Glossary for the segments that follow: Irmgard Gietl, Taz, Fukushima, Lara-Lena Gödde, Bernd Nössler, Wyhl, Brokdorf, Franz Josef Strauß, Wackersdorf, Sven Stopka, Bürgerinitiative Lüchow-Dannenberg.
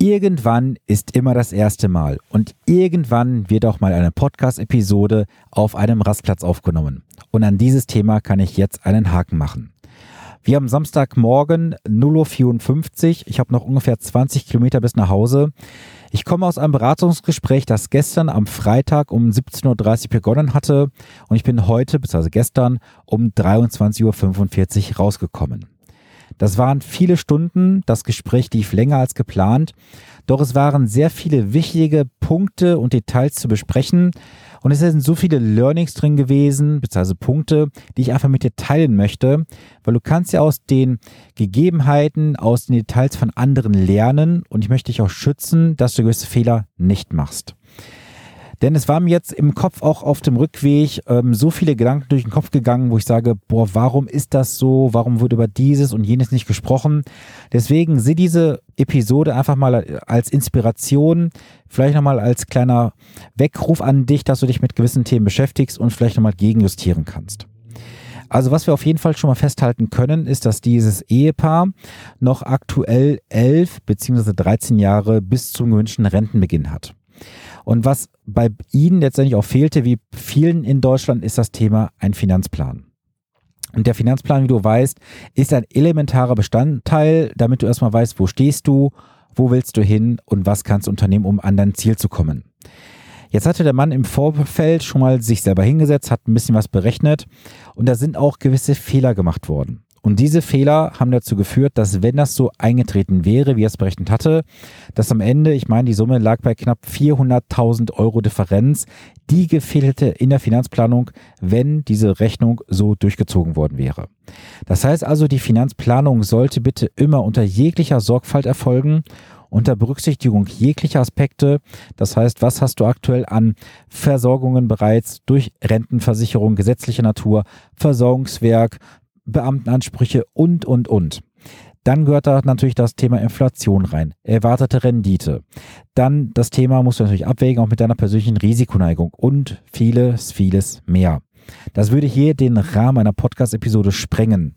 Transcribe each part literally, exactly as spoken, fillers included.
Irgendwann ist immer das erste Mal und irgendwann wird auch mal eine Podcast-Episode auf einem Rastplatz aufgenommen. Und an dieses Thema kann ich jetzt einen Haken machen. Wir haben Samstagmorgen null Uhr vierundfünfzig. Ich habe noch ungefähr zwanzig Kilometer bis nach Hause. Ich komme aus einem Beratungsgespräch, das gestern am Freitag um siebzehn Uhr dreißig begonnen hatte. Und ich bin heute, beziehungsweise gestern, um dreiundzwanzig Uhr fünfundvierzig rausgekommen. Das waren viele Stunden, das Gespräch lief länger als geplant, doch es waren sehr viele wichtige Punkte und Details zu besprechen und es sind so viele Learnings drin gewesen, beziehungsweise Punkte, die ich einfach mit dir teilen möchte, weil du kannst ja aus den Gegebenheiten, aus den Details von anderen lernen und ich möchte dich auch schützen, dass du gewisse Fehler nicht machst. Denn es war mir jetzt im Kopf auch auf dem Rückweg ähm, so viele Gedanken durch den Kopf gegangen, wo ich sage, boah, warum ist das so? Warum wird über dieses und jenes nicht gesprochen? Deswegen sehe diese Episode einfach mal als Inspiration, vielleicht nochmal als kleiner Weckruf an dich, dass du dich mit gewissen Themen beschäftigst und vielleicht nochmal gegenjustieren kannst. Also was wir auf jeden Fall schon mal festhalten können, ist, dass dieses Ehepaar noch aktuell elf beziehungsweise dreizehn Jahre bis zum gewünschten Rentenbeginn hat. Und was bei ihnen letztendlich auch fehlte, wie vielen in Deutschland, ist das Thema ein Finanzplan. Und der Finanzplan, wie du weißt, ist ein elementarer Bestandteil, damit du erstmal weißt, wo stehst du, wo willst du hin und was kannst du unternehmen, um an dein Ziel zu kommen. Jetzt hatte der Mann im Vorfeld schon mal sich selber hingesetzt, hat ein bisschen was berechnet und da sind auch gewisse Fehler gemacht worden. Und diese Fehler haben dazu geführt, dass wenn das so eingetreten wäre, wie er es berechnet hatte, dass am Ende, ich meine, die Summe lag bei knapp vierhunderttausend Euro Differenz, die gefehlt hätte in der Finanzplanung, wenn diese Rechnung so durchgezogen worden wäre. Das heißt also, die Finanzplanung sollte bitte immer unter jeglicher Sorgfalt erfolgen, unter Berücksichtigung jeglicher Aspekte. Das heißt, was hast du aktuell an Versorgungen bereits durch Rentenversicherung, gesetzlicher Natur, Versorgungswerk, Beamtenansprüche und, und, und. Dann gehört da natürlich das Thema Inflation rein, erwartete Rendite. Dann das Thema musst du natürlich abwägen, auch mit deiner persönlichen Risikoneigung und vieles, vieles mehr. Das würde hier den Rahmen einer Podcast-Episode sprengen.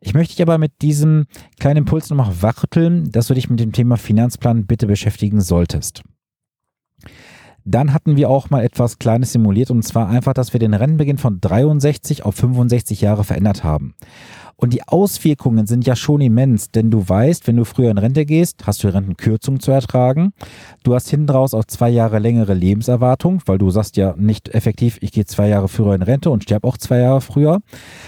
Ich möchte dich aber mit diesem kleinen Impuls nochmal wachrütteln, dass du dich mit dem Thema Finanzplan bitte beschäftigen solltest. Dann hatten wir auch mal etwas Kleines simuliert und zwar einfach, dass wir den Rentenbeginn von dreiundsechzig auf fünfundsechzig Jahre verändert haben. Und die Auswirkungen sind ja schon immens, denn du weißt, wenn du früher in Rente gehst, hast du Rentenkürzung zu ertragen. Du hast hinten raus auch zwei Jahre längere Lebenserwartung, weil du sagst ja nicht effektiv, ich gehe zwei Jahre früher in Rente und sterbe auch zwei Jahre früher.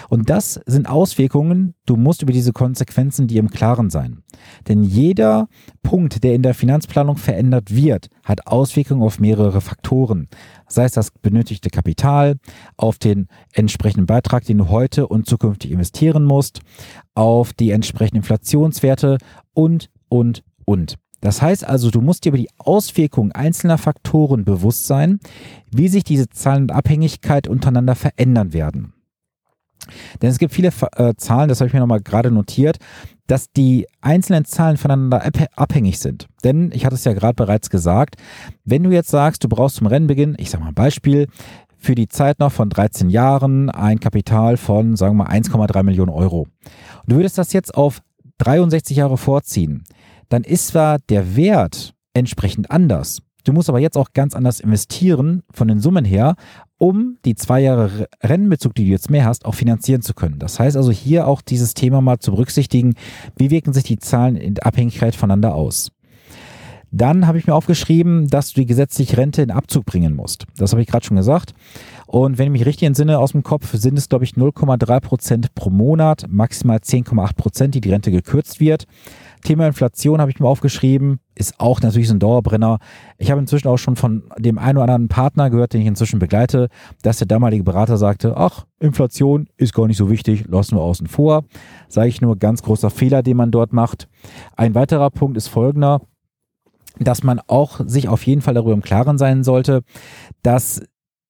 Und das sind Auswirkungen, du musst über diese Konsequenzen dir im Klaren sein. Denn jeder Punkt, der in der Finanzplanung verändert wird, hat Auswirkungen auf mehrere Faktoren. Sei es das benötigte Kapital, auf den entsprechenden Beitrag, den du heute und zukünftig investieren musst, auf die entsprechenden Inflationswerte und, und, und. Das heißt also, du musst dir über die Auswirkungen einzelner Faktoren bewusst sein, wie sich diese Zahlen und Abhängigkeit untereinander verändern werden. Denn es gibt viele äh, Zahlen, das habe ich mir nochmal gerade notiert, dass die einzelnen Zahlen voneinander abhängig sind. Denn, ich hatte es ja gerade bereits gesagt, wenn du jetzt sagst, du brauchst zum Rennbeginn, ich sage mal ein Beispiel, für die Zeit noch von dreizehn Jahren ein Kapital von, sagen wir mal, eins Komma drei Millionen Euro. Und du würdest das jetzt auf dreiundsechzig Jahre vorziehen, dann ist zwar der Wert entsprechend anders. Du musst aber jetzt auch ganz anders investieren, von den Summen her, um die zwei Jahre Rentenbezug, die du jetzt mehr hast, auch finanzieren zu können. Das heißt also hier auch dieses Thema mal zu berücksichtigen, wie wirken sich die Zahlen in Abhängigkeit voneinander aus. Dann habe ich mir aufgeschrieben, dass du die gesetzliche Rente in Abzug bringen musst. Das habe ich gerade schon gesagt. Und wenn ich mich richtig entsinne aus dem Kopf, sind es, glaube ich, null Komma drei Prozent pro Monat, maximal zehn Komma acht Prozent, die die Rente gekürzt wird. Thema Inflation habe ich mir aufgeschrieben, ist auch natürlich so ein Dauerbrenner. Ich habe inzwischen auch schon von dem einen oder anderen Partner gehört, den ich inzwischen begleite, dass der damalige Berater sagte, ach, Inflation ist gar nicht so wichtig, lassen wir außen vor. Sage ich nur, ganz großer Fehler, den man dort macht. Ein weiterer Punkt ist folgender, dass man auch sich auf jeden Fall darüber im Klaren sein sollte, dass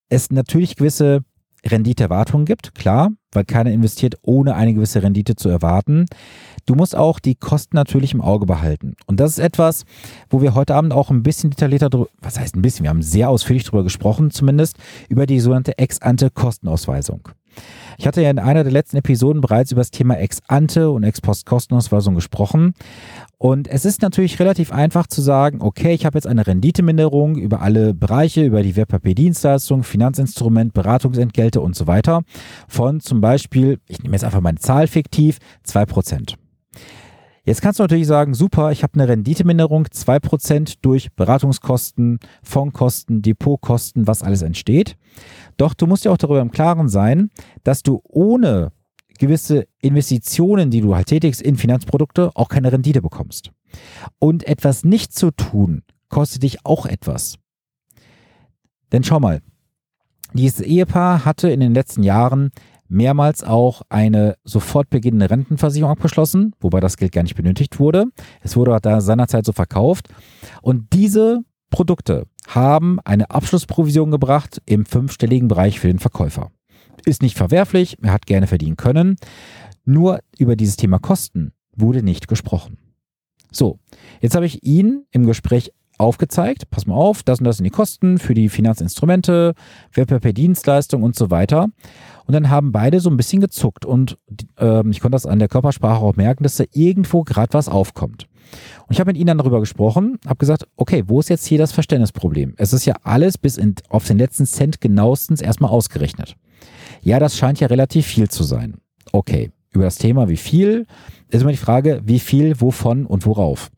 es natürlich gewisse Renditeerwartungen gibt, klar, weil keiner investiert, ohne eine gewisse Rendite zu erwarten. Du musst auch die Kosten natürlich im Auge behalten. Und das ist etwas, wo wir heute Abend auch ein bisschen detaillierter drüber, was heißt ein bisschen, wir haben sehr ausführlich drüber gesprochen zumindest, über die sogenannte Ex-Ante-Kostenausweisung. Ich hatte ja in einer der letzten Episoden bereits über das Thema Ex-Ante und Ex-Post-Kostenausweisung gesprochen. Und es ist natürlich relativ einfach zu sagen, okay, ich habe jetzt eine Renditeminderung über alle Bereiche, über die Wertpapierdienstleistung, Finanzinstrument, Beratungsentgelte und so weiter von zum Beispiel, ich nehme jetzt einfach meine Zahl fiktiv, zwei Prozent. Jetzt kannst du natürlich sagen, super, ich habe eine Renditeminderung, zwei Prozent durch Beratungskosten, Fondskosten, Depotkosten, was alles entsteht. Doch du musst ja auch darüber im Klaren sein, dass du ohne gewisse Investitionen, die du halt tätigst in Finanzprodukte, auch keine Rendite bekommst. Und etwas nicht zu tun, kostet dich auch etwas. Denn schau mal, dieses Ehepaar hatte in den letzten Jahren mehrmals auch eine sofort beginnende Rentenversicherung abgeschlossen, wobei das Geld gar nicht benötigt wurde. Es wurde da seinerzeit so verkauft. Und diese Produkte haben eine Abschlussprovision gebracht im fünfstelligen Bereich für den Verkäufer. Ist nicht verwerflich, er hat gerne verdienen können. Nur über dieses Thema Kosten wurde nicht gesprochen. So, jetzt habe ich ihn im Gespräch aufgezeigt, pass mal auf, das und das sind die Kosten für die Finanzinstrumente, Wertpapierdienstleistung und so weiter. Und dann haben beide so ein bisschen gezuckt und äh, ich konnte das an der Körpersprache auch merken, dass da irgendwo gerade was aufkommt. Und ich habe mit ihnen dann darüber gesprochen, habe gesagt, okay, wo ist jetzt hier das Verständnisproblem? Es ist ja alles bis in, auf den letzten Cent genauestens erstmal ausgerechnet. Ja, das scheint ja relativ viel zu sein. Okay, über das Thema wie viel, ist immer die Frage, wie viel, wovon und worauf.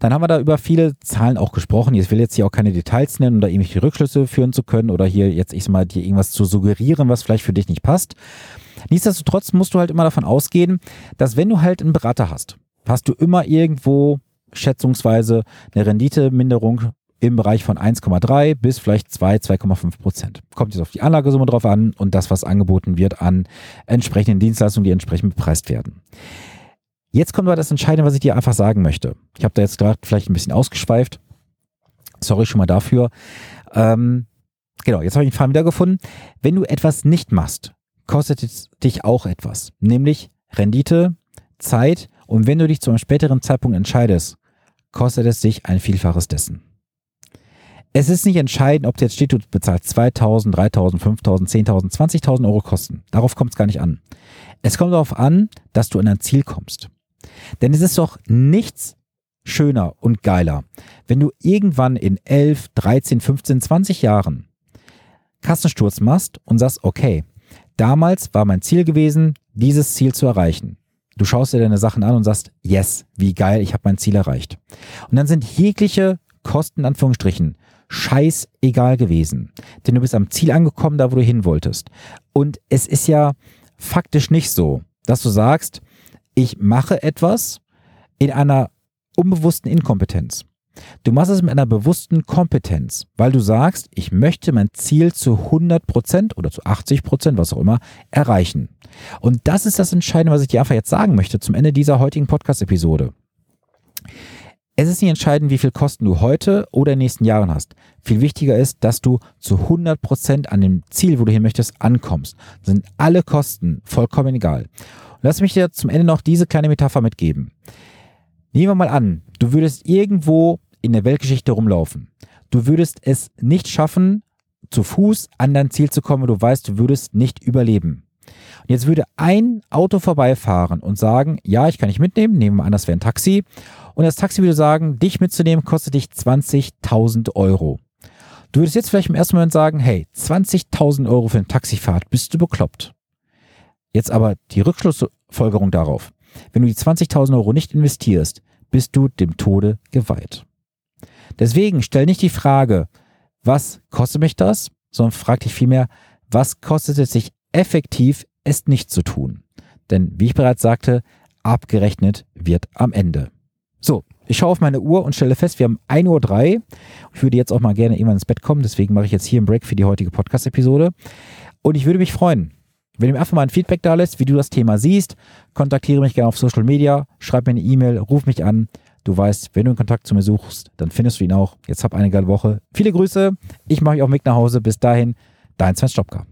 Dann haben wir da über viele Zahlen auch gesprochen. Ich will jetzt hier auch keine Details nennen, um da irgendwelche Rückschlüsse führen zu können oder hier jetzt, ich sag mal, dir irgendwas zu suggerieren, was vielleicht für dich nicht passt. Nichtsdestotrotz musst du halt immer davon ausgehen, dass wenn du halt einen Berater hast, hast du immer irgendwo schätzungsweise eine Renditeminderung im Bereich von eins Komma drei bis vielleicht zwei, zwei Komma fünf Prozent. Kommt jetzt auf die Anlagesumme drauf an und das, was angeboten wird an entsprechenden Dienstleistungen, die entsprechend bepreist werden. Jetzt kommt aber das Entscheidende, was ich dir einfach sagen möchte. Ich habe da jetzt gerade vielleicht ein bisschen ausgeschweift. Sorry schon mal dafür. Ähm, genau, jetzt habe ich den Fall wiedergefunden. Wenn du etwas nicht machst, kostet es dich auch etwas. Nämlich Rendite, Zeit und wenn du dich zu einem späteren Zeitpunkt entscheidest, kostet es dich ein Vielfaches dessen. Es ist nicht entscheidend, ob jetzt steht, du bezahlst zweitausend, dreitausend, fünftausend, zehntausend, zwanzigtausend Euro Kosten. Darauf kommt es gar nicht an. Es kommt darauf an, dass du an ein Ziel kommst. Denn es ist doch nichts schöner und geiler, wenn du irgendwann in elf, dreizehn, fünfzehn, zwanzig Jahren Kassensturz machst und sagst, okay, damals war mein Ziel gewesen, dieses Ziel zu erreichen. Du schaust dir deine Sachen an und sagst, yes, wie geil, ich habe mein Ziel erreicht. Und dann sind jegliche Kosten, in Anführungsstrichen, scheißegal gewesen. Denn du bist am Ziel angekommen, da wo du hin wolltest. Und es ist ja faktisch nicht so, dass du sagst, ich mache etwas in einer unbewussten Inkompetenz. Du machst es mit einer bewussten Kompetenz, weil du sagst, ich möchte mein Ziel zu hundert Prozent oder zu achtzig Prozent, was auch immer, erreichen. Und das ist das Entscheidende, was ich dir einfach jetzt sagen möchte zum Ende dieser heutigen Podcast-Episode. Es ist nicht entscheidend, wie viel Kosten du heute oder in den nächsten Jahren hast. Viel wichtiger ist, dass du zu hundert Prozent an dem Ziel, wo du hin möchtest, ankommst. Das sind alle Kosten vollkommen egal. Lass mich dir zum Ende noch diese kleine Metapher mitgeben. Nehmen wir mal an, du würdest irgendwo in der Weltgeschichte rumlaufen. Du würdest es nicht schaffen, zu Fuß an dein Ziel zu kommen, du weißt, du würdest nicht überleben. Und jetzt würde ein Auto vorbeifahren und sagen, ja, ich kann dich mitnehmen, nehmen wir an, das wäre ein Taxi. Und das Taxi würde sagen, dich mitzunehmen kostet dich zwanzigtausend Euro. Du würdest jetzt vielleicht im ersten Moment sagen, hey, zwanzigtausend Euro für eine Taxifahrt, bist du bekloppt. Jetzt aber die Rückschlussfolgerung darauf. Wenn du die zwanzigtausend Euro nicht investierst, bist du dem Tode geweiht. Deswegen stell nicht die Frage, was kostet mich das, sondern frag dich vielmehr, was kostet es sich effektiv, es nicht zu tun. Denn, wie ich bereits sagte, abgerechnet wird am Ende. So, ich schaue auf meine Uhr und stelle fest, wir haben ein Uhr drei. Ich würde jetzt auch mal gerne irgendwann ins Bett kommen, deswegen mache ich jetzt hier einen Break für die heutige Podcast-Episode. Und ich würde mich freuen, wenn du mir einfach mal ein Feedback da lässt, wie du das Thema siehst, kontaktiere mich gerne auf Social Media, schreib mir eine E-Mail, ruf mich an. Du weißt, wenn du einen Kontakt zu mir suchst, dann findest du ihn auch. Jetzt hab eine geile Woche. Viele Grüße. Ich mache mich auf den Weg nach Hause. Bis dahin, dein Sven Stopka.